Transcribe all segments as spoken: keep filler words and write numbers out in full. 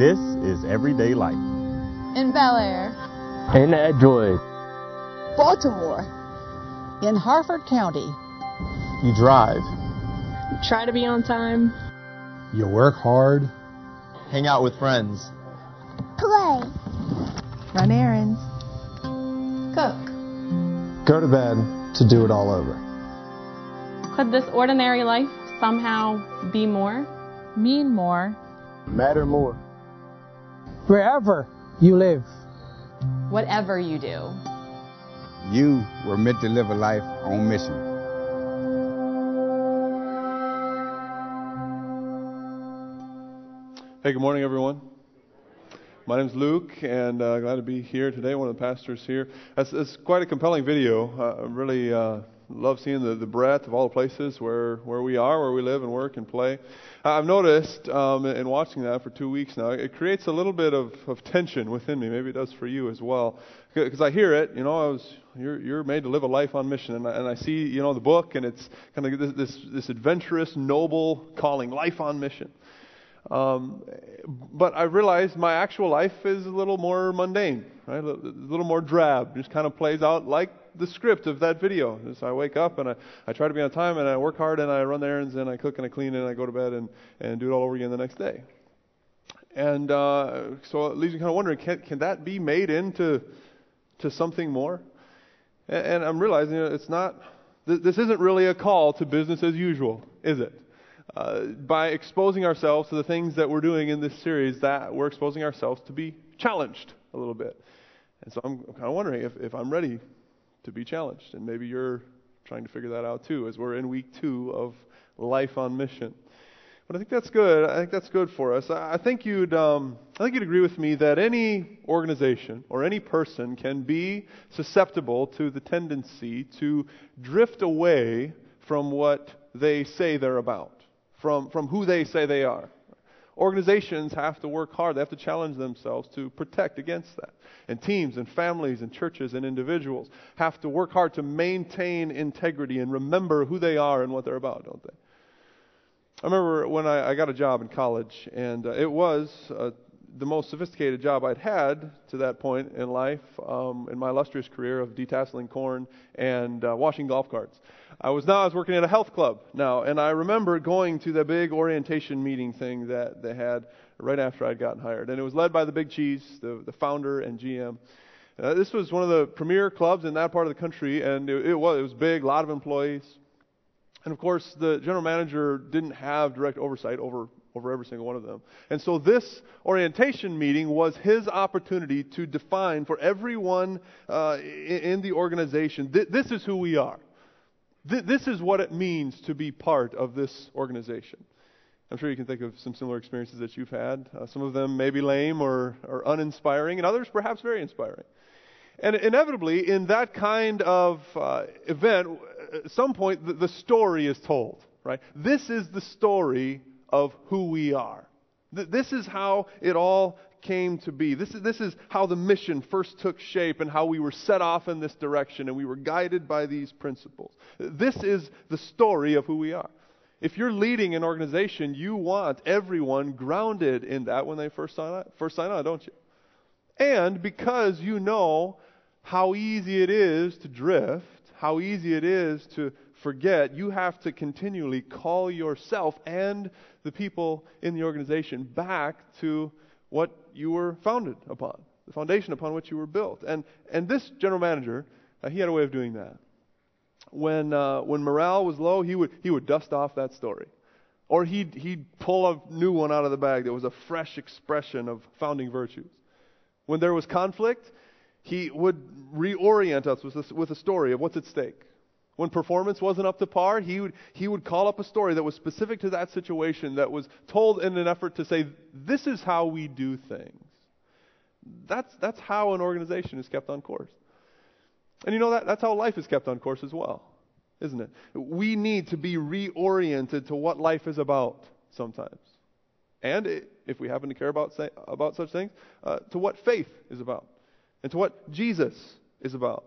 This is Everyday Life. In Bel Air. In Edgewood. Baltimore. In Harford County. You drive. Try to be on time. You work hard. Hang out with friends. Play. Run errands. Cook. Go to bed to do it all over. Could this ordinary life somehow be more? Mean more. Matter more. Wherever you live. Whatever you do. You were meant to live a life on mission. Hey, good morning, everyone. My name's Luke, and uh, glad to be here today, one of the pastors here. That's, that's quite a compelling video. I uh, really uh, love seeing the, the breadth of all the places where, where we are, where we live and work and play. I've noticed um, in watching that for two weeks now, it creates a little bit of, of tension within me. Maybe it does for you as well. Because I hear it, you know, I was you're, you're made to live a life on mission. And I, and I see, you know, the book, and it's kind of this, this, this adventurous, noble calling, life on mission. Um, but I realized my actual life is a little more mundane, right? A little more drab. It just kind of plays out like the script of that video. Just I wake up and I, I try to be on time and I work hard and I run the errands and I cook and I clean and I go to bed and, and do it all over again the next day. And uh, so it leaves you kind of wondering, can, can that be made into to something more? And, and I'm realizing it's not, th- this isn't really a call to business as usual, is it? Uh, by exposing ourselves to the things that we're doing in this series, that we're exposing ourselves to be challenged a little bit. And so I'm kind of wondering if, if I'm ready to be challenged. And maybe you're trying to figure that out too, as we're in week two of Life on Mission. But I think that's good. I think that's good for us. I, I think you'd um, I think you'd agree with me that any organization or any person can be susceptible to the tendency to drift away from what they say they're about. From, from who they say they are. Organizations have to work hard. They have to challenge themselves to protect against that. And teams and families and churches and individuals have to work hard to maintain integrity and remember who they are and what they're about, don't they? I remember when I, I got a job in college, and uh, it was uh, the most sophisticated job I'd had to that point in life, um, in my illustrious career of detasseling corn and uh, washing golf carts. I was now I was working at a health club now, and I remember going to the big orientation meeting thing that they had right after I'd gotten hired, and it was led by the Big Cheese, the, the founder and G M. Uh, this was one of the premier clubs in that part of the country, and it, it was it was big, a lot of employees, and of course the general manager didn't have direct oversight over over every single one of them, and so this orientation meeting was his opportunity to define for everyone uh, in, in the organization, th- this is who we are. This is what it means to be part of this organization. I'm sure you can think of some similar experiences that you've had. Uh, some of them may be lame or, or uninspiring, and others perhaps very inspiring. And inevitably, in that kind of uh, event, at some point, the, the story is told, right? This is the story of who we are. Th- this is how it all came to be. This is this is how the mission first took shape and how we were set off in this direction and we were guided by these principles. This is the story of who we are. If you're leading an organization, you want everyone grounded in that when they first sign on, first sign on, don't you? And because you know how easy it is to drift, how easy it is to forget, you have to continually call yourself and the people in the organization back to what you were founded upon, the foundation upon which you were built. And and this general manager, uh, he had a way of doing that. When uh, when morale was low, he would he would dust off that story. Or he'd, he'd pull a new one out of the bag that was a fresh expression of founding virtues. When there was conflict, he would reorient us with a, with a story of what's at stake. When performance wasn't up to par, he would he would call up a story that was specific to that situation, that was told in an effort to say, this is how we do things. That's that's how an organization is kept on course. And you know that that's how life is kept on course as well, isn't it? We need to be reoriented to what life is about sometimes. And it, if we happen to care about say, about such things, uh, to what faith is about and to what Jesus is about.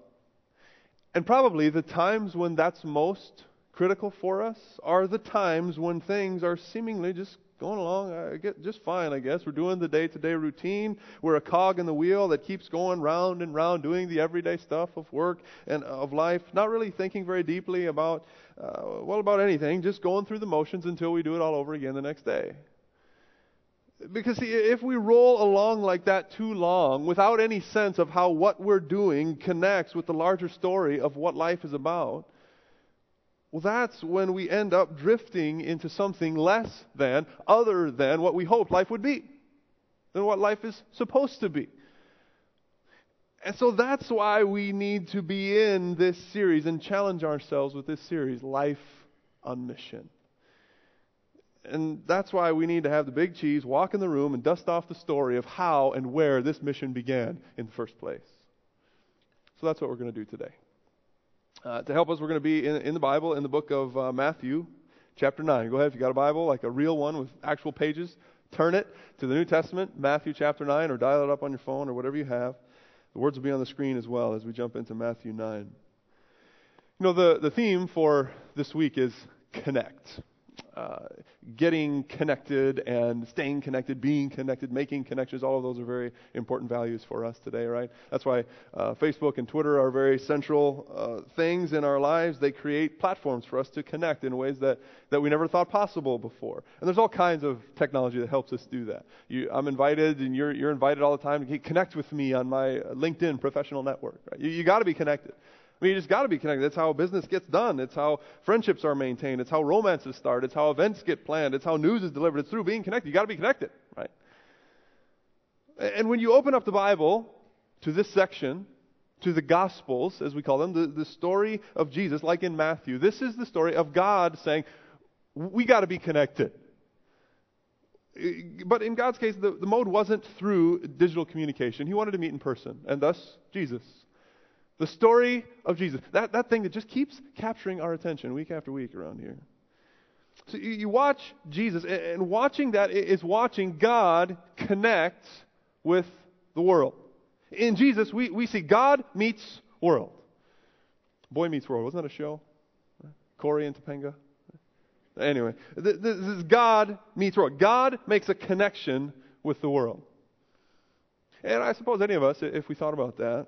And probably the times when that's most critical for us are the times when things are seemingly just going along I get just fine, I guess. We're doing the day-to-day routine. We're a cog in the wheel that keeps going round and round, doing the everyday stuff of work and of life, not really thinking very deeply about, uh, well, about anything, just going through the motions until we do it all over again the next day. Because see, if we roll along like that too long, without any sense of how what we're doing connects with the larger story of what life is about, well, that's when we end up drifting into something less than, other than what we hoped life would be, than what life is supposed to be. And so that's why we need to be in this series and challenge ourselves with this series, Life on Mission. And that's why we need to have the big cheese walk in the room and dust off the story of how and where this mission began in the first place. So that's what we're going to do today. Uh, to help us, we're going to be in, in the Bible, in the book of uh, Matthew, chapter nine. Go ahead, if you got a Bible, like a real one with actual pages, turn it to the New Testament, Matthew chapter nine, or dial it up on your phone or whatever you have. The words will be on the screen as well as we jump into Matthew nine. You know, the, the theme for this week is connect. Uh, getting connected and staying connected, being connected, making connections, all of those are very important values for us today, right? That's why uh, Facebook and Twitter are very central uh, things in our lives. They create platforms for us to connect in ways that, that we never thought possible before. And there's all kinds of technology that helps us do that. You, I'm invited, and you're, you're invited all the time to connect with me on my LinkedIn professional network, right? You, you got to be connected. I mean, you just got to be connected. That's how business gets done. It's how friendships are maintained. It's how romances start. It's how events get planned. It's how news is delivered. It's through being connected. You got to be connected, right? And when you open up the Bible to this section, to the Gospels, as we call them, the, the story of Jesus, like in Matthew, this is the story of God saying, we got to be connected. But in God's case, the, the mode wasn't through digital communication. He wanted to meet in person, and thus, Jesus. The story of Jesus, that, that thing that just keeps capturing our attention week after week around here. So you, you watch Jesus, and, and watching that is watching God connect with the world. In Jesus, we, we see God meets world. Boy Meets World, wasn't that a show? Corey and Topanga? Anyway, this, this is God meets world. God makes a connection with the world. And I suppose any of us, if we thought about that,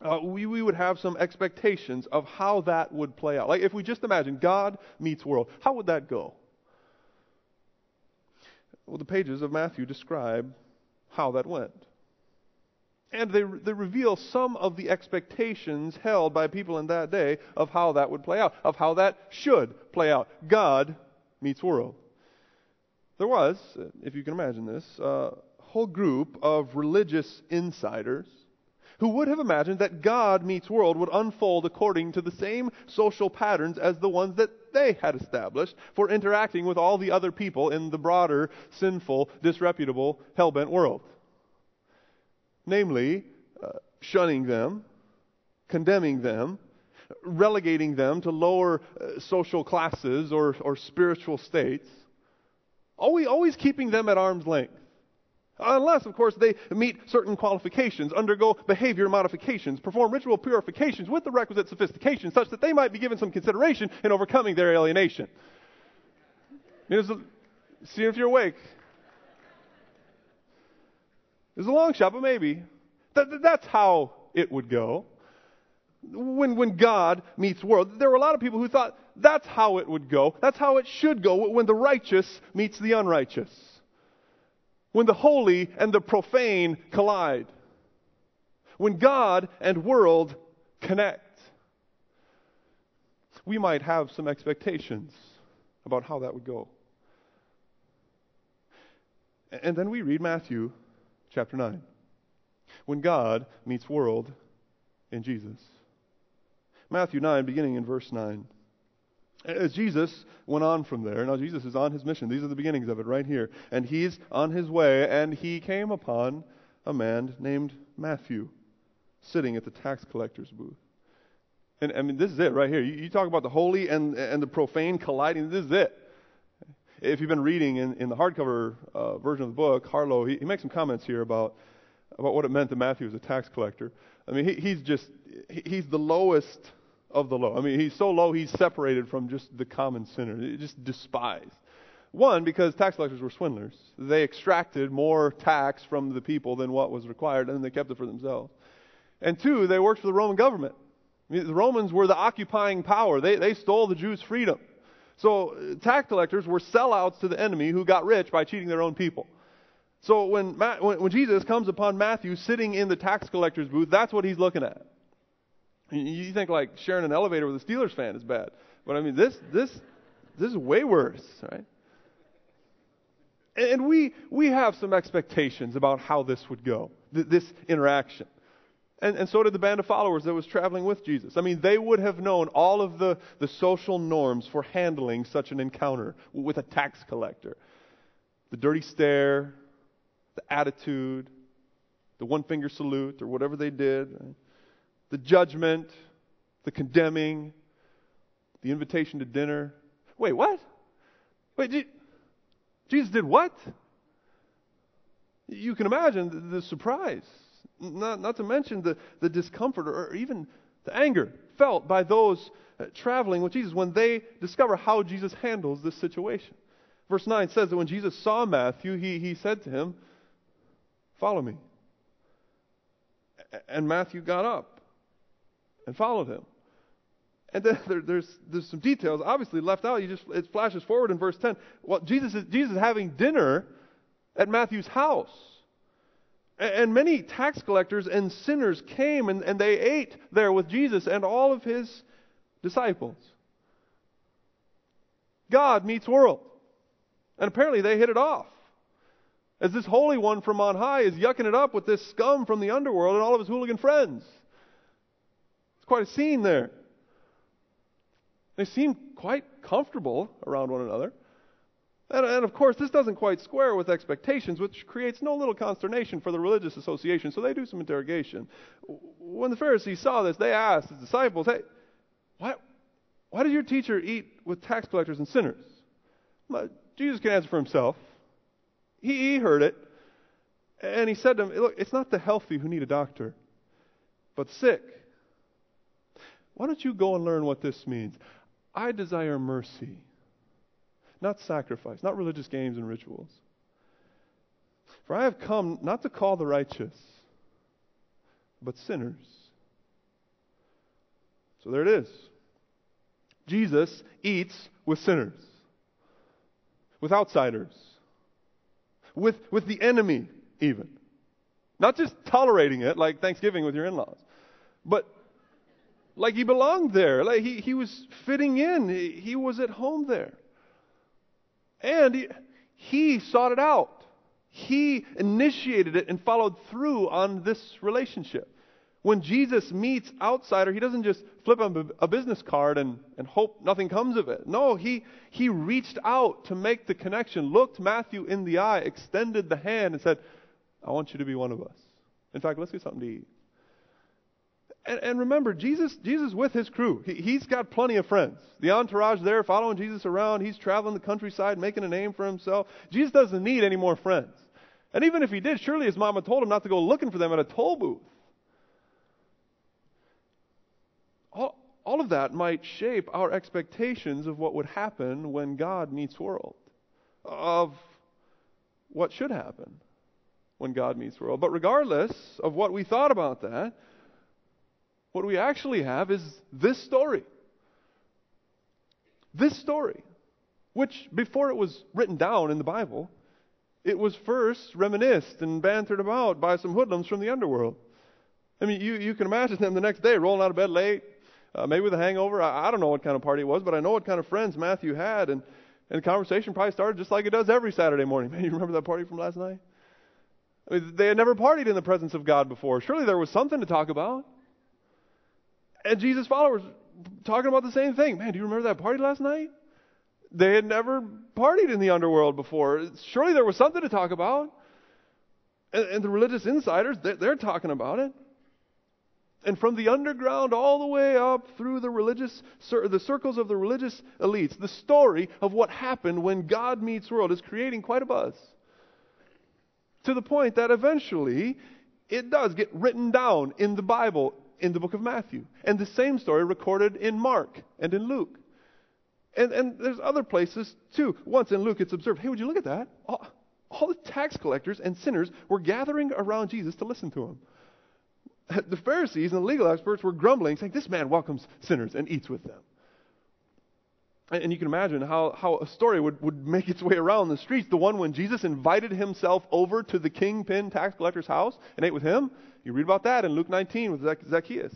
Uh, we, we would have some expectations of how that would play out. Like if we just imagine God meets world, how would that go? Well, the pages of Matthew describe how that went. And they, they reveal some of the expectations held by people in that day of how that would play out, of how that should play out. God meets world. There was, if you can imagine this, a whole group of religious insiders who would have imagined that God meets world would unfold according to the same social patterns as the ones that they had established for interacting with all the other people in the broader, sinful, disreputable, hell-bent world. Namely, uh, shunning them, condemning them, relegating them to lower uh, social classes or, or spiritual states, always, always keeping them at arm's length. Unless, of course, they meet certain qualifications, undergo behavior modifications, perform ritual purifications with the requisite sophistication, such that they might be given some consideration in overcoming their alienation. You know, a, see if you're awake. It's a long shot, but maybe. That, that, that's how it would go. When, when God meets world, there were a lot of people who thought that's how it would go. That's how it should go when the righteous meets the unrighteous. When the holy and the profane collide. When God and world connect. We might have some expectations about how that would go. And then we read Matthew chapter nine. When God meets world in Jesus. Matthew nine, beginning in verse nine. As Jesus went on from there, now Jesus is on his mission. These are the beginnings of it right here. And he's on his way, and he came upon a man named Matthew sitting at the tax collector's booth. And I mean, this is it right here. You, you talk about the holy and, and the profane colliding. This is it. If you've been reading in, in the hardcover uh, version of the book, Harlow, he, he makes some comments here about, about what it meant that Matthew was a tax collector. I mean, he, he's just, he, he's the lowest of the low. I mean, he's so low, he's separated from just the common sinner, just despised. One, because tax collectors were swindlers. They extracted more tax from the people than what was required, and they kept it for themselves. And two, they worked for the Roman government. I mean, the Romans were the occupying power. They they stole the Jews' freedom. So tax collectors were sellouts to the enemy who got rich by cheating their own people. So when, Ma- when, when Jesus comes upon Matthew sitting in the tax collector's booth, that's what he's looking at. You think like sharing an elevator with a Steelers fan is bad. But I mean, this this this is way worse, right? And we we have some expectations about how this would go, th- this interaction. And, and so did the band of followers that was traveling with Jesus. I mean, they would have known all of the, the social norms for handling such an encounter with a tax collector. The dirty stare, the attitude, the one-finger salute or whatever they did, right? The judgment, the condemning, the invitation to dinner. Wait, what? Wait, did, Jesus did what? You can imagine the, the surprise, not, not to mention the, the discomfort or even the anger felt by those traveling with Jesus when they discover how Jesus handles this situation. Verse nine says that when Jesus saw Matthew, he, he said to him, "Follow me." And Matthew got up and followed him. And then there, there's there's some details obviously left out. You just it flashes forward in verse ten. Well, Jesus is Jesus is having dinner at Matthew's house, and, and many tax collectors and sinners came and, and they ate there with Jesus and all of his disciples. God meets world, and apparently they hit it off. As this holy one from on high is yucking it up with this scum from the underworld and all of his hooligan friends. Quite a scene there. They seem quite comfortable around one another. And, and of course, this doesn't quite square with expectations, which creates no little consternation for the religious association, so they do some interrogation. When the Pharisees saw this, they asked his disciples, "Hey, why, why did your teacher eat with tax collectors and sinners?" Well, Jesus can answer for himself. He, he heard it, and he said to them, "Look, it's not the healthy who need a doctor, but the sick. Why don't you go and learn what this means? I desire mercy, not sacrifice, not religious games and rituals. For I have come not to call the righteous, but sinners." So there it is. Jesus eats with sinners, with outsiders, with, with the enemy even. Not just tolerating it like Thanksgiving with your in-laws, but like he belonged there. Like he, he was fitting in. He, he was at home there. And he, he sought it out. He initiated it and followed through on this relationship. When Jesus meets outsider, he doesn't just flip him a business card and, and hope nothing comes of it. No, he, he reached out to make the connection, looked Matthew in the eye, extended the hand and said, "I want you to be one of us. In fact, let's get something to eat." And, and remember, Jesus Jesus with his crew. He, he's got plenty of friends. The entourage there following Jesus around. He's traveling the countryside, making a name for himself. Jesus doesn't need any more friends. And even if he did, surely his mama told him not to go looking for them at a toll booth. All, all of that might shape our expectations of what would happen when God meets world, of what should happen when God meets world. But regardless of what we thought about that, what we actually have is this story. This story, which before it was written down in the Bible, it was first reminisced and bantered about by some hoodlums from the underworld. I mean, you, you can imagine them the next day rolling out of bed late, uh, maybe with a hangover. I, I don't know what kind of party it was, but I know what kind of friends Matthew had. And, and the conversation probably started just like it does every Saturday morning. Man, you remember that party from last night? I mean, they had never partied in the presence of God before. Surely there was something to talk about. And Jesus' followers talking about the same thing. Man, do you remember that party last night? They had never partied in the underworld before. Surely there was something to talk about. And, and the religious insiders, they're, they're talking about it. And from the underground all the way up through the religious, the circles of the religious elites, the story of what happened when God meets world is creating quite a buzz. To the point that eventually it does get written down in the Bible in the book of Matthew. And the same story recorded in Mark and in Luke. And and there's other places too. Once in Luke, it's observed, hey, would you look at that? All, all the tax collectors and sinners were gathering around Jesus to listen to him. The Pharisees and the legal experts were grumbling, saying, this man welcomes sinners and eats with them. And, and you can imagine how, how a story would, would make its way around the streets. The one when Jesus invited himself over to the kingpin tax collector's house and ate with him. You read about that in Luke nineteen with Zacchaeus.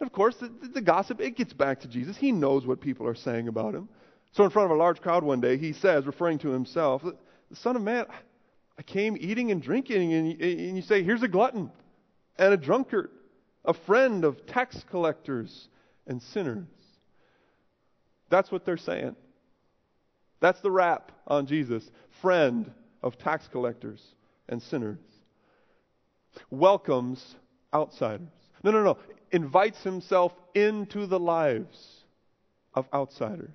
And of course, the, the gossip, it gets back to Jesus. He knows what people are saying about him. So in front of a large crowd one day, he says, referring to himself, the Son of Man, I came eating and drinking, and, and you say, here's a glutton and a drunkard, a friend of tax collectors and sinners. That's what they're saying. That's the rap on Jesus, friend of tax collectors and sinners. Welcomes outsiders. No, no, no. Invites himself into the lives of outsiders.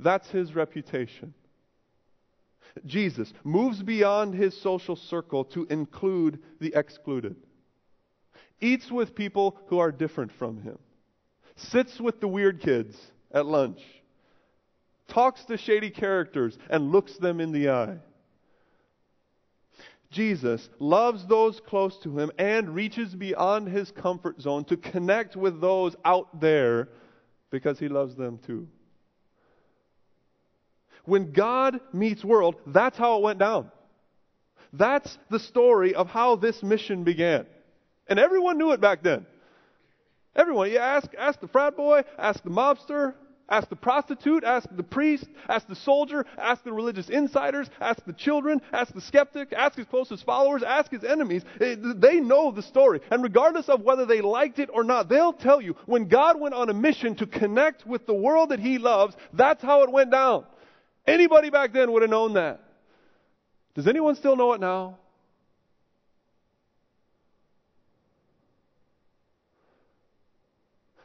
That's his reputation. Jesus moves beyond his social circle to include the excluded. Eats with people who are different from him. Sits with the weird kids at lunch. Talks to shady characters and looks them in the eye. Jesus loves those close to him and reaches beyond his comfort zone to connect with those out there because he loves them too. When God meets world, that's how it went down. That's the story of how this mission began. And everyone knew it back then. Everyone. You ask, ask the frat boy, ask the mobster, ask the prostitute, ask the priest, ask the soldier, ask the religious insiders, ask the children, ask the skeptic, ask his closest followers, ask his enemies. They know the story. And regardless of whether they liked it or not, they'll tell you when God went on a mission to connect with the world that he loves, that's how it went down. Anybody back then would have known that. Does anyone still know it now?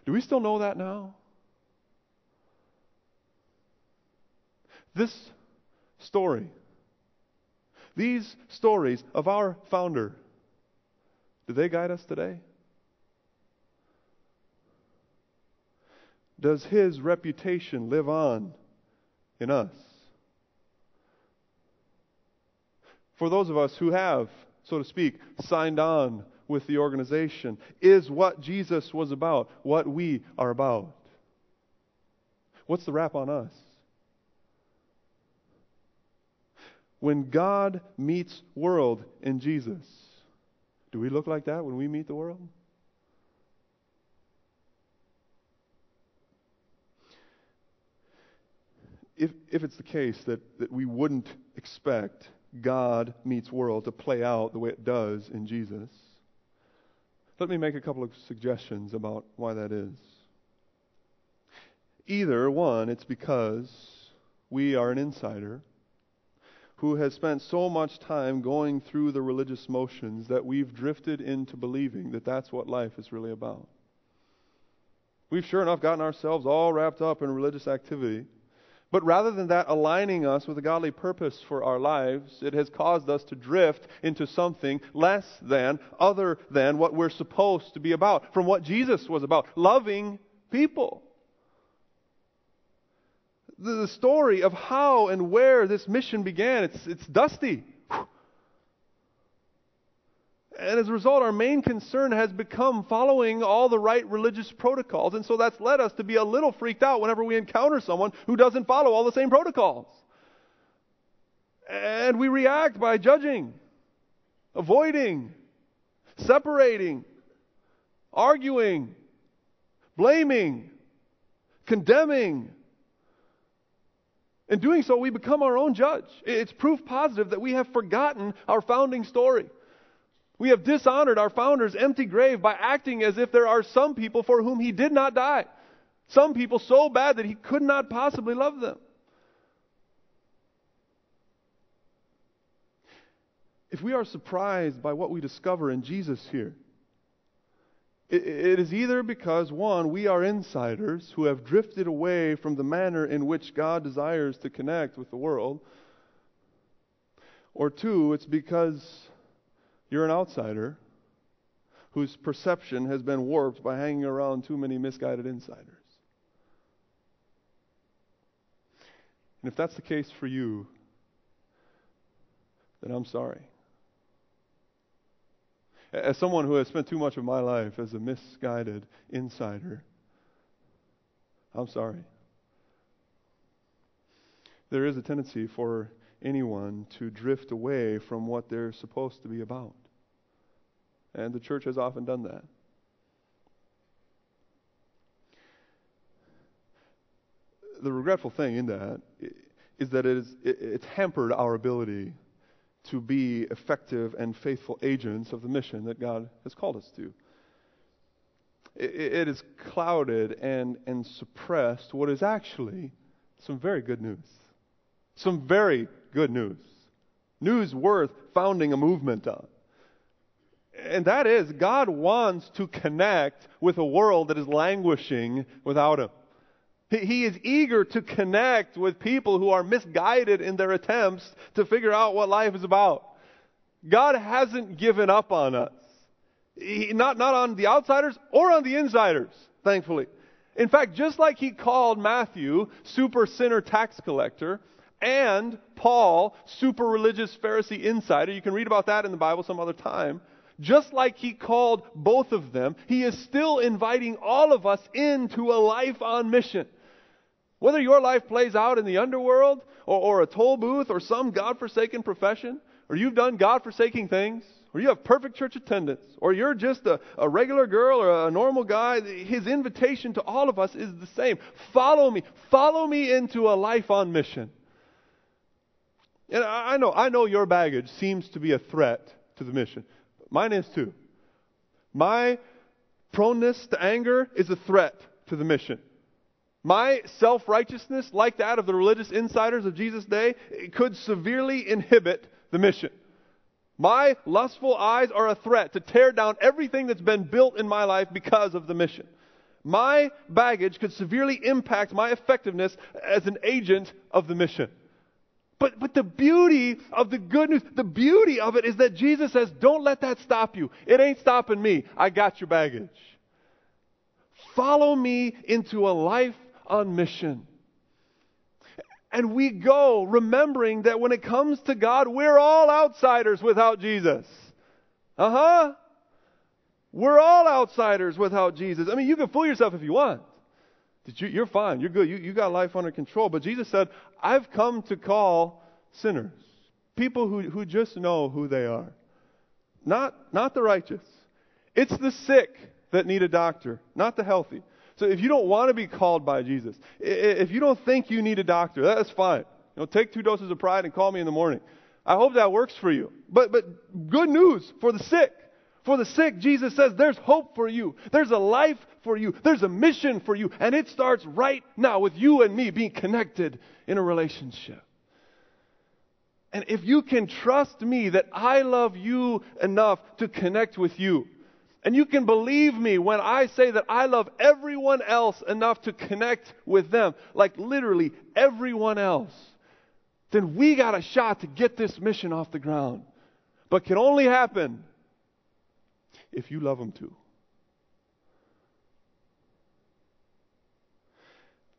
Do we still know that now? This story, these stories of our founder, do they guide us today? Does his reputation live on in us? For those of us who have, so to speak, signed on with the organization, is what Jesus was about what we are about? What's the rap on us? When God meets world in Jesus, do we look like that when we meet the world? If if it's the case that, that we wouldn't expect God meets world to play out the way it does in Jesus, let me make a couple of suggestions about why that is. Either one, it's because we are an insider who has spent so much time going through the religious motions that we've drifted into believing that that's what life is really about. We've sure enough gotten ourselves all wrapped up in religious activity, but rather than that aligning us with a godly purpose for our lives, it has caused us to drift into something less than, other than what we're supposed to be about, from what Jesus was about, loving people. The story of how and where this mission began, it's, it's dusty. And as a result, our main concern has become following all the right religious protocols. And so that's led us to be a little freaked out whenever we encounter someone who doesn't follow all the same protocols. And we react by judging, avoiding, separating, arguing, blaming, condemning. In doing so, we become our own judge. It's proof positive that we have forgotten our founding story. We have dishonored our founder's empty grave by acting as if there are some people for whom he did not die. Some people so bad that he could not possibly love them. If we are surprised by what we discover in Jesus here, it, it is either because, one, we are insiders who have drifted away from the manner in which God desires to connect with the world, or two, it's because you're an outsider whose perception has been warped by hanging around too many misguided insiders. And if that's the case for you, then I'm sorry. As someone who has spent too much of my life as a misguided insider, I'm sorry. There is a tendency for anyone to drift away from what they're supposed to be about. And the church has often done that. The regretful thing in that is that it is, it's hampered our ability to be effective and faithful agents of the mission that God has called us to. It has clouded and, and suppressed what is actually some very good news. Some very good news. News worth founding a movement on. And that is, God wants to connect with a world that is languishing without Him. He is eager to connect with people who are misguided in their attempts to figure out what life is about. God hasn't given up on us. He, not, not on the outsiders or on the insiders, thankfully. In fact, just like He called Matthew super sinner tax collector and Paul super religious Pharisee insider, you can read about that in the Bible some other time, just like He called both of them, He is still inviting all of us into a life on mission. Whether your life plays out in the underworld or, or a toll booth or some godforsaken profession, or you've done godforsaken things, or you have perfect church attendance, or you're just a, a regular girl or a normal guy, His invitation to all of us is the same. Follow me. Follow me into a life on mission. And I know, I know your baggage seems to be a threat to the mission. Mine is too. My proneness to anger is a threat to the mission. My self-righteousness, like that of the religious insiders of Jesus' day, could severely inhibit the mission. My lustful eyes are a threat to tear down everything that's been built in my life because of the mission. My baggage could severely impact my effectiveness as an agent of the mission. But but the beauty of the good news, the beauty of it is that Jesus says, don't let that stop you. It ain't stopping me. I got your baggage. Follow me into a life on mission. And we go remembering that when it comes to God, we're all outsiders without Jesus. Uh-huh. We're all outsiders without Jesus. I mean, you can fool yourself if you want. You're fine. You're good. You, you got life under control. But Jesus said, I've come to call sinners, people who, who just know who they are. Not, not the righteous. It's the sick that need a doctor, not the healthy. So if you don't want to be called by Jesus, if you don't think you need a doctor, that's fine. You know, take two doses of pride and call me in the morning. I hope that works for you. But but good news for the sick. For the sick, Jesus says, there's hope for you. There's a life for you. There's a mission for you. And it starts right now with you and me being connected in a relationship. And if you can trust me that I love you enough to connect with you, and you can believe me when I say that I love everyone else enough to connect with them, like literally everyone else, then we got a shot to get this mission off the ground. But can only happen if you love them too.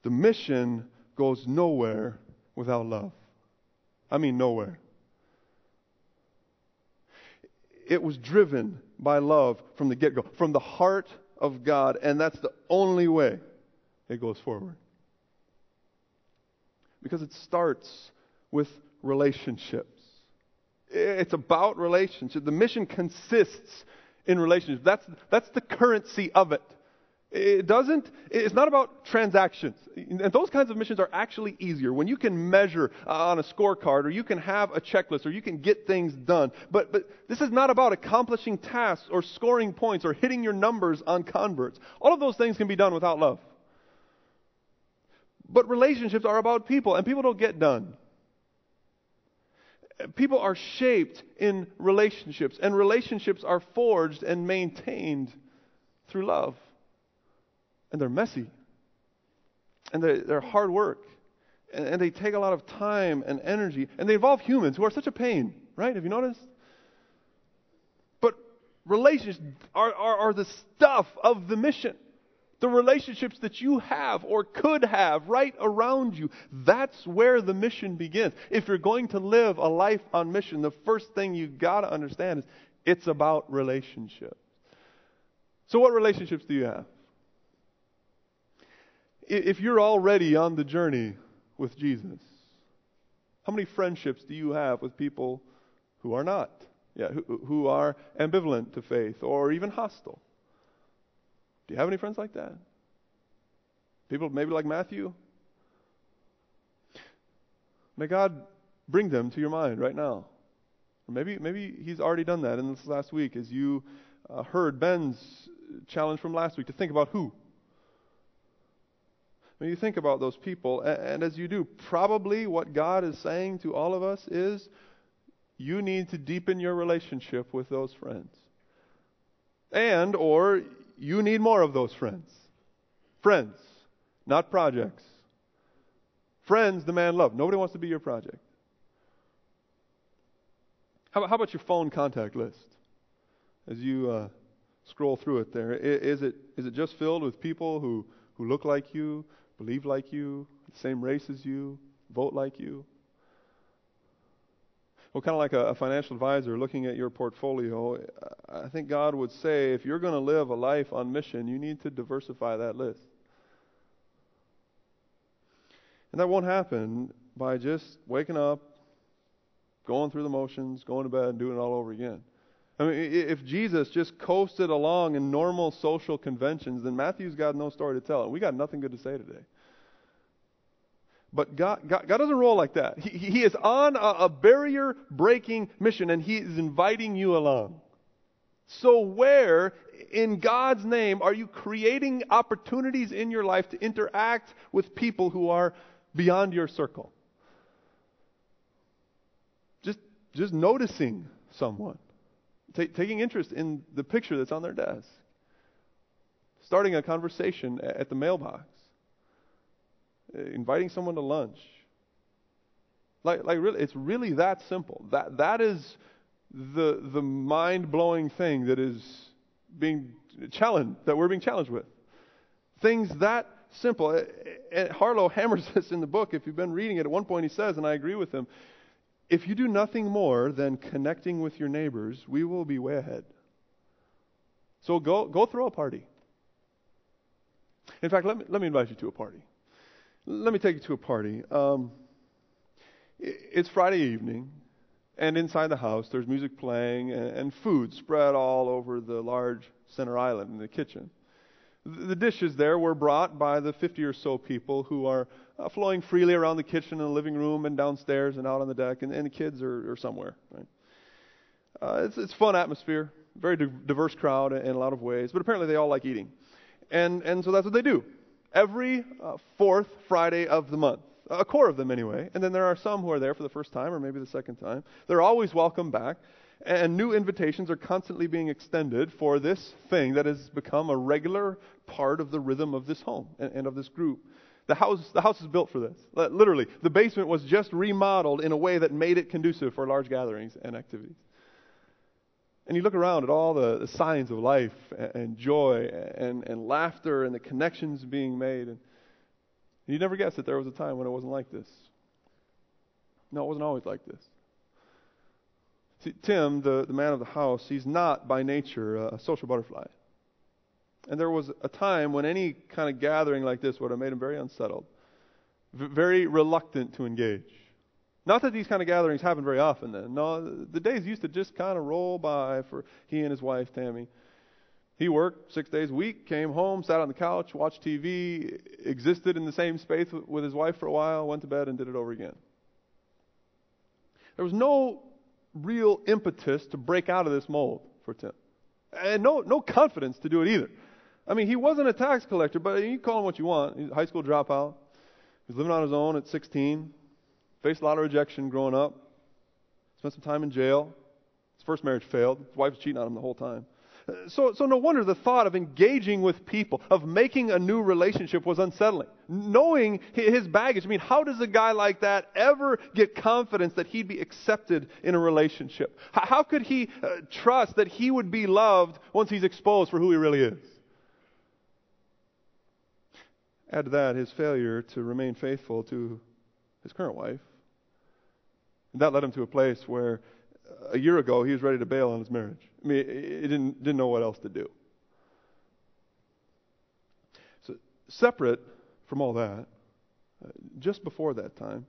The mission goes nowhere without love. I mean nowhere. It was driven by love from the get-go, from the heart of God, and that's the only way it goes forward. Because it starts with relationships. It's about relationships. The mission consists in relationships. That's, that's the currency of it. It doesn't, it's not about transactions. And those kinds of missions are actually easier. When you can measure on a scorecard, or you can have a checklist, or you can get things done. But, but this is not about accomplishing tasks, or scoring points, or hitting your numbers on converts. All of those things can be done without love. But relationships are about people, and people don't get done. People are shaped in relationships, and relationships are forged and maintained through love. And they're messy, and they're, they're hard work, and, and they take a lot of time and energy, and they involve humans who are such a pain, right? Have you noticed? But relationships are, are, are the stuff of the mission. The relationships that you have or could have right around you, that's where the mission begins. If you're going to live a life on mission, the first thing you've got to understand is it's about relationships. So what relationships do you have? If you're already on the journey with Jesus, how many friendships do you have with people who are not? Yeah, who, who are ambivalent to faith or even hostile? Do you have any friends like that? People maybe like Matthew? May God bring them to your mind right now. Or maybe, maybe he's already done that in this last week as you uh, heard Ben's challenge from last week to think about who. When you think about those people, and, and as you do, probably what God is saying to all of us is you need to deepen your relationship with those friends. And or you need more of those friends. Friends, not projects. Friends demand love. Nobody wants to be your project. How about, how about your phone contact list? As you uh, scroll through it there, is it is it just filled with people who, who look like you, believe like you, the same race as you, vote like you? Well, kind of like a financial advisor looking at your portfolio, I think God would say, if you're going to live a life on mission, you need to diversify that list. And that won't happen by just waking up, going through the motions, going to bed, and doing it all over again. I mean, if Jesus just coasted along in normal social conventions, then Matthew's got no story to tell. And we got nothing good to say today. But God, God, God doesn't roll like that. He, he is on a, a barrier-breaking mission, and He is inviting you along. So where, in God's name, are you creating opportunities in your life to interact with people who are beyond your circle? Just, just noticing someone. Ta- taking interest in the picture that's on their desk. Starting a conversation at the mailbox. Inviting someone to lunch. Like, like really, it's really that simple. That that is the the mind-blowing thing that is being challenged, that we're being challenged with. Things that simple. It, it, Harlow hammers this in the book. If you've been reading it, at one point he says, and I agree with him, if you do nothing more than connecting with your neighbors, we will be way ahead. So go go throw a party. In fact, let me let me invite you to a party. Let me take you to a party. Um, it's Friday evening, and inside the house there's music playing and, and food spread all over the large center island in the kitchen. The dishes there were brought by the fifty or so people who are uh, flowing freely around the kitchen and the living room and downstairs and out on the deck, and, and the kids are, are somewhere. Right? Uh, it's it's fun atmosphere, very diverse crowd in a lot of ways, but apparently they all like eating, and and so that's what they do. Every uh, fourth Friday of the month, a core of them anyway, and then there are some who are there for the first time or maybe the second time. They're always welcome back, and new invitations are constantly being extended for this thing that has become a regular part of the rhythm of this home and, and of this group. The house, the house is built for this. Literally, the basement was just remodeled in a way that made it conducive for large gatherings and activities. And you look around at all the, the signs of life and joy and, and laughter and the connections being made. And you never guess that there was a time when it wasn't like this. No, it wasn't always like this. See, Tim, the, the man of the house, he's not by nature a social butterfly. And there was a time when any kind of gathering like this would have made him very unsettled, very reluctant to engage. Not that these kind of gatherings happen very often then. No, the days used to just kind of roll by for he and his wife, Tammy. He worked six days a week, came home, sat on the couch, watched T V, existed in the same space with his wife for a while, went to bed and did it over again. There was no real impetus to break out of this mold for Tim. And no, no confidence to do it either. I mean, he wasn't a tax collector, but you can call him what you want. He's a high school dropout. He was living on his own at sixteen. Faced a lot of rejection growing up. Spent some time in jail. His first marriage failed. His wife was cheating on him the whole time. So, so no wonder the thought of engaging with people, of making a new relationship was unsettling. Knowing his baggage, I mean, how does a guy like that ever get confidence that he'd be accepted in a relationship? How could he uh, trust that he would be loved once he's exposed for who he really is? Add to that his failure to remain faithful to his current wife. And that led him to a place where a year ago he was ready to bail on his marriage. I mean, he didn't, didn't know what else to do. So separate from all that, uh, just before that time,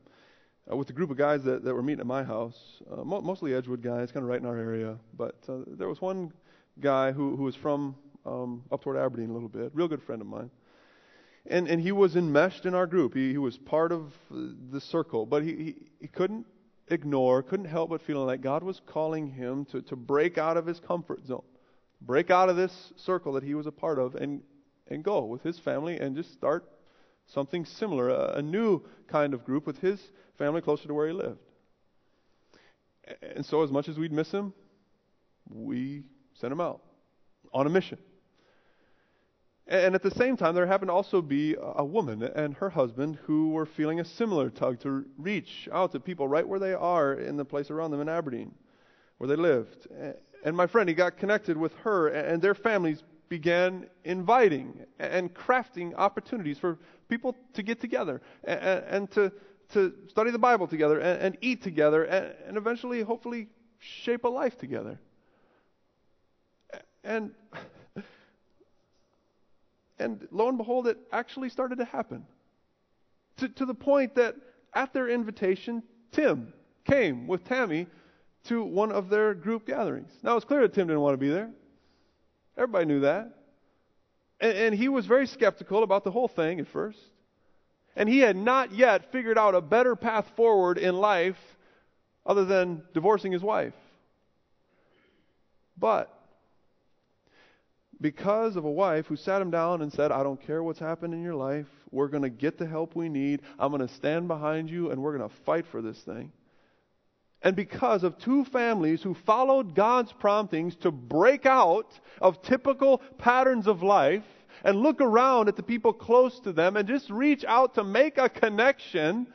uh, with a group of guys that, that were meeting at my house, uh, mo- mostly Edgewood guys, kind of right in our area, but uh, there was one guy who, who was from um, up toward Aberdeen a little bit, real good friend of mine. And and he was enmeshed in our group. He, he was part of the circle, but he, he, he couldn't ignore, couldn't help but feeling like God was calling him to, to break out of his comfort zone, break out of this circle that he was a part of and, and go with his family and just start something similar, a, a new kind of group with his family closer to where he lived. And so as much as we'd miss him, we sent him out on a mission. And at the same time, there happened to also be a woman and her husband who were feeling a similar tug to reach out to people right where they are in the place around them in Aberdeen, where they lived. And my friend, he got connected with her, and their families began inviting and crafting opportunities for people to get together and to to study the Bible together and eat together and eventually, hopefully, shape a life together. And... And lo and behold, it actually started to happen. To, to the point that at their invitation, Tim came with Tammy to one of their group gatherings. Now, it's clear that Tim didn't want to be there. Everybody knew that. And, and he was very skeptical about the whole thing at first. And he had not yet figured out a better path forward in life other than divorcing his wife. But because of a wife who sat him down and said, I don't care what's happened in your life. We're going to get the help we need. I'm going to stand behind you, and we're going to fight for this thing. And because of two families who followed God's promptings to break out of typical patterns of life and look around at the people close to them and just reach out to make a connection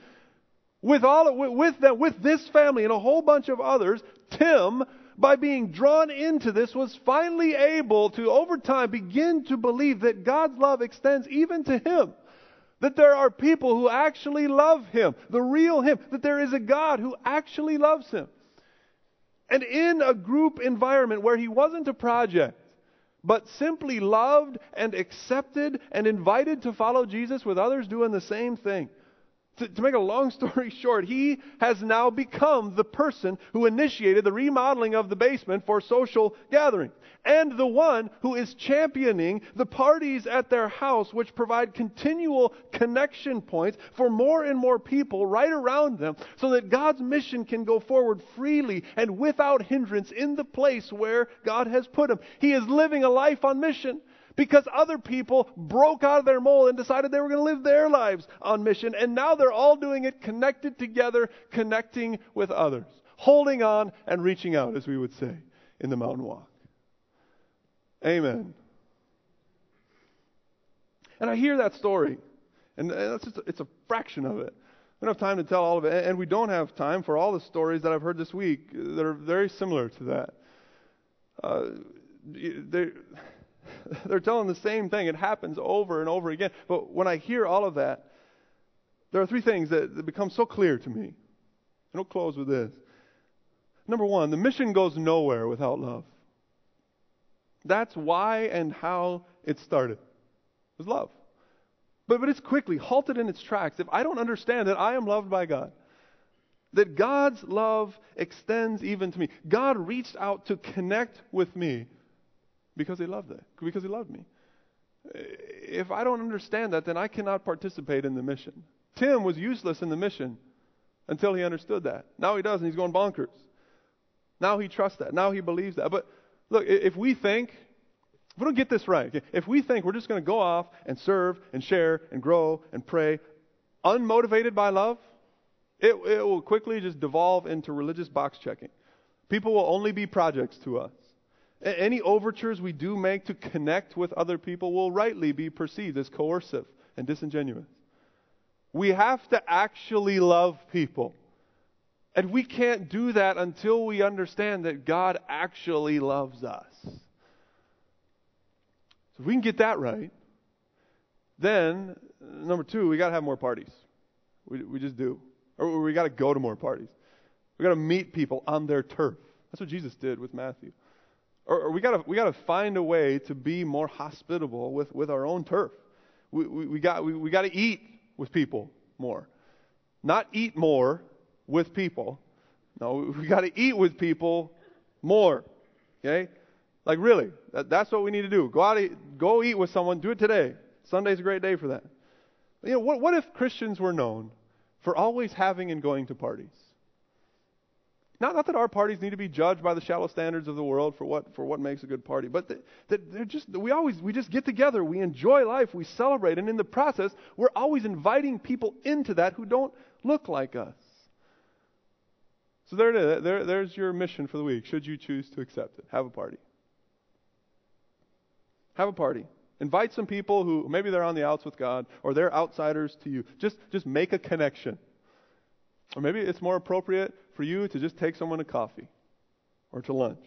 with all with them, with this family and a whole bunch of others, Tim, by being drawn into this, was finally able to, over time, begin to believe that God's love extends even to him. That there are people who actually love him, the real him. That there is a God who actually loves him. And in a group environment where he wasn't a project, but simply loved and accepted and invited to follow Jesus with others doing the same thing. To, to make a long story short, he has now become the person who initiated the remodeling of the basement for social gathering, and the one who is championing the parties at their house, which provide continual connection points for more and more people right around them, so that God's mission can go forward freely and without hindrance in the place where God has put him. He is living a life on mission. Because other people broke out of their mold and decided they were going to live their lives on mission. And now they're all doing it connected together, connecting with others. Holding on and reaching out, as we would say, in the mountain walk. Amen. And I hear that story. And that's just, it's a fraction of it. We don't have time to tell all of it. And we don't have time for all the stories that I've heard this week that are very similar to that. Uh, they... They're telling the same thing. It happens over and over again. But when I hear all of that, there are three things that, that become so clear to me. And I'll close with this. Number one, the mission goes nowhere without love. That's why and how it started. It was love. But, but it's quickly halted in its tracks. If I don't understand that I am loved by God, that God's love extends even to me. God reached out to connect with me. Because he loved it. Because he loved me. If I don't understand that, then I cannot participate in the mission. Tim was useless in the mission until he understood that. Now he does, and he's going bonkers. Now he trusts that. Now he believes that. But look, if we think, if we don't get this right, if we think we're just going to go off and serve and share and grow and pray unmotivated by love, it, it will quickly just devolve into religious box checking. People will only be projects to us. Any overtures we do make to connect with other people will rightly be perceived as coercive and disingenuous. We have to actually love people. And we can't do that until we understand that God actually loves us. So if we can get that right, then, number two, we got to have more parties. We, we just do. Or we got to go to more parties. We got to meet people on their turf. That's what Jesus did with Matthew. Or, or we got to we got to find a way to be more hospitable with, with our own turf. We we, we got we, we got to eat with people more, not eat more with people. No, we got to eat with people more. Okay, like really, that, that's what we need to do. Go out, eat, go eat with someone. Do it today. Sunday's a great day for that. You know, what what if Christians were known for always having and going to parties? Not, not that our parties need to be judged by the shallow standards of the world for what for what makes a good party, but that they, they're just we always we just get together, we enjoy life, we celebrate, and in the process, we're always inviting people into that who don't look like us. So there it is. There, there's your mission for the week. Should you choose to accept it, have a party. Have a party. Invite some people who maybe they're on the outs with God or they're outsiders to you. Just just make a connection. Or maybe it's more appropriate for you to just take someone to coffee or to lunch. I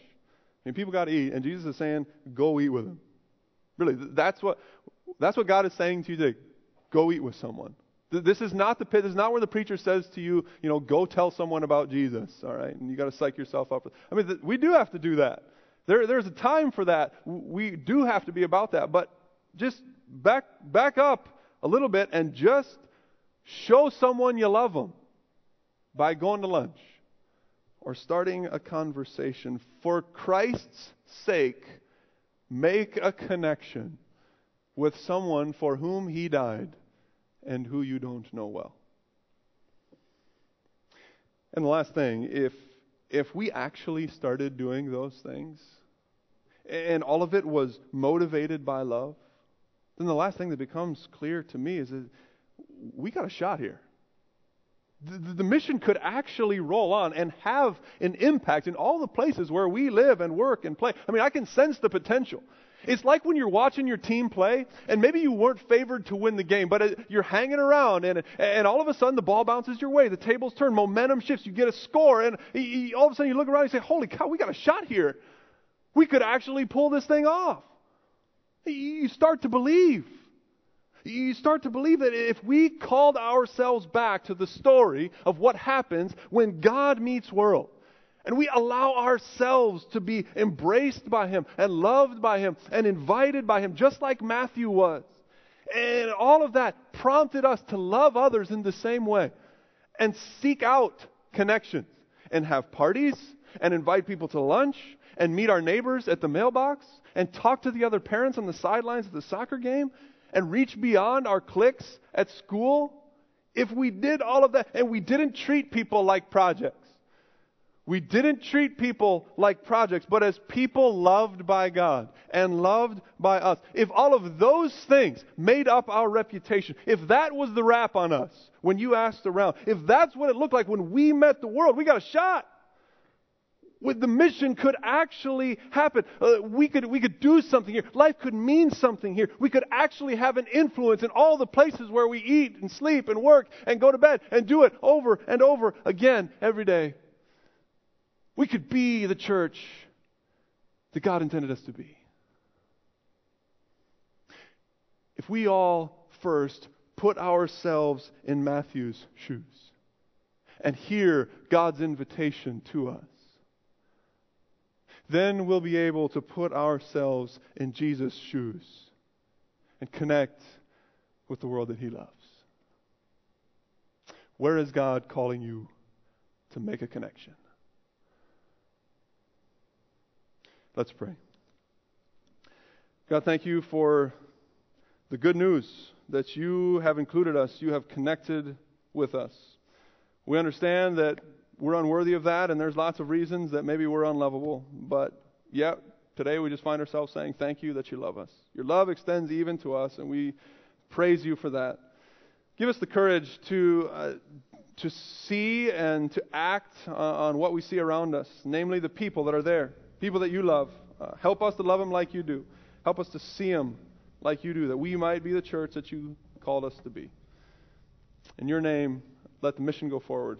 mean, people got to eat, and Jesus is saying, go eat with them. Really, that's what that's what God is saying to you today. Go eat with someone. This is not the this is not where the preacher says to you, you know, go tell someone about Jesus, all right? And you got to psych yourself up. I mean, we do have to do that. There, there's a time for that. We do have to be about that. But just back back up a little bit and just show someone you love them. By going to lunch or starting a conversation, for Christ's sake, make a connection with someone for whom he died and who you don't know well. And the last thing, if if we actually started doing those things, and all of it was motivated by love, then the last thing that becomes clear to me is that we got a shot here. The mission could actually roll on and have an impact in all the places where we live and work and play. I mean, I can sense the potential. It's like when you're watching your team play, and maybe you weren't favored to win the game, but you're hanging around, and and all of a sudden the ball bounces your way, the tables turn, momentum shifts, you get a score, and all of a sudden you look around and you say, holy cow, we got a shot here. We could actually pull this thing off. You start to believe. You start to believe that if we called ourselves back to the story of what happens when God meets world, and we allow ourselves to be embraced by Him and loved by Him and invited by Him, just like Matthew was, and all of that prompted us to love others in the same way and seek out connections and have parties and invite people to lunch and meet our neighbors at the mailbox and talk to the other parents on the sidelines at the soccer game, and reach beyond our cliques at school, if we did all of that and we didn't treat people like projects. We didn't treat people like projects, but as people loved by God and loved by us. If all of those things made up our reputation, if that was the rap on us when you asked around, if that's what it looked like when we met the world, we got a shot. With the mission could actually happen. Uh, we could we could do something here. Life could mean something here. We could actually have an influence in all the places where we eat and sleep and work and go to bed and do it over and over again every day. We could be the church that God intended us to be. If we all first put ourselves in Matthew's shoes and hear God's invitation to us, then we'll be able to put ourselves in Jesus' shoes and connect with the world that He loves. Where is God calling you to make a connection? Let's pray. God, thank you for the good news that you have included us, you have connected with us. We understand that we're unworthy of that, and there's lots of reasons that maybe we're unlovable. But, yeah, today we just find ourselves saying, thank you that you love us. Your love extends even to us, and we praise you for that. Give us the courage to uh, to see and to act uh, on what we see around us, namely the people that are there, people that you love, Uh, help us to love him like you do. Help us to see him like you do, that we might be the church that you called us to be. In your name, let the mission go forward.